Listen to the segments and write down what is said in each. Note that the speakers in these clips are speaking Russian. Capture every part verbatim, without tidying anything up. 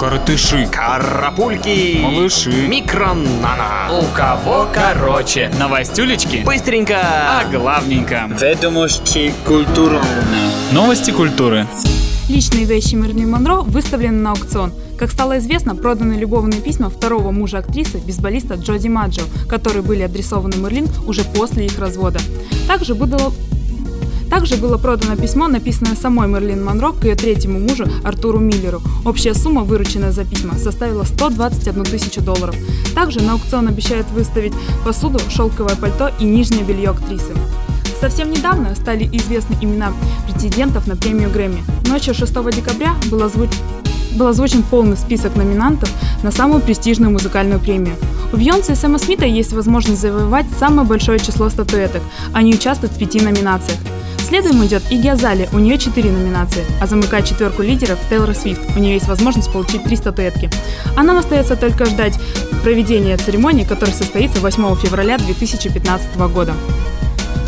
Коротыши, карапульки, малыши, микронана. У кого короче? Новостюлечки? Быстренько, а главненько. Ведомости культуры. Новости культуры. Личные вещи Мэрилин Монро выставлены на аукцион. Как стало известно, проданы любовные письма второго мужа актрисы, бейсболиста Джоди Маджо, которые были адресованы Мэрилин уже после их развода. Также было... Также было продано письмо, написанное самой Мэрилин Монро к ее третьему мужу Артуру Миллеру. Общая сумма, вырученная за письма, составила сто двадцать одну тысячу долларов. Также на аукцион обещают выставить посуду, шелковое пальто и нижнее белье актрисы. Совсем недавно стали известны имена претендентов на премию Грэмми. Ночью шестого декабря был озвучен, был озвучен полный список номинантов на самую престижную музыкальную премию. У Бьонса и Сэма Смита есть возможность завоевать самое большое число статуэток. Они участвуют в пяти номинациях. Следом идет и Геазалия, у нее четыре номинации, а замыкает четверку лидеров Тейлор Свифт, у нее есть возможность получить три статуэтки. А нам остается только ждать проведения церемонии, которая состоится восьмого февраля две тысячи пятнадцатого года.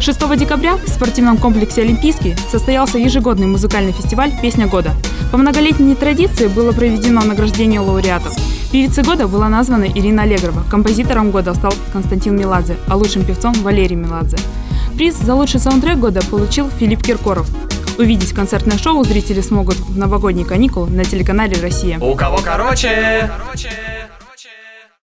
шестого декабря в спортивном комплексе «Олимпийский» состоялся ежегодный музыкальный фестиваль «Песня года». По многолетней традиции было проведено награждение лауреатов. Певицей года была названа Ирина Аллегрова, композитором года стал Константин Меладзе, а лучшим певцом Валерий Меладзе. Приз за лучший саундтрек года получил Филипп Киркоров. Увидеть концертное шоу зрители смогут в новогодние каникулы на телеканале «Россия». У кого короче?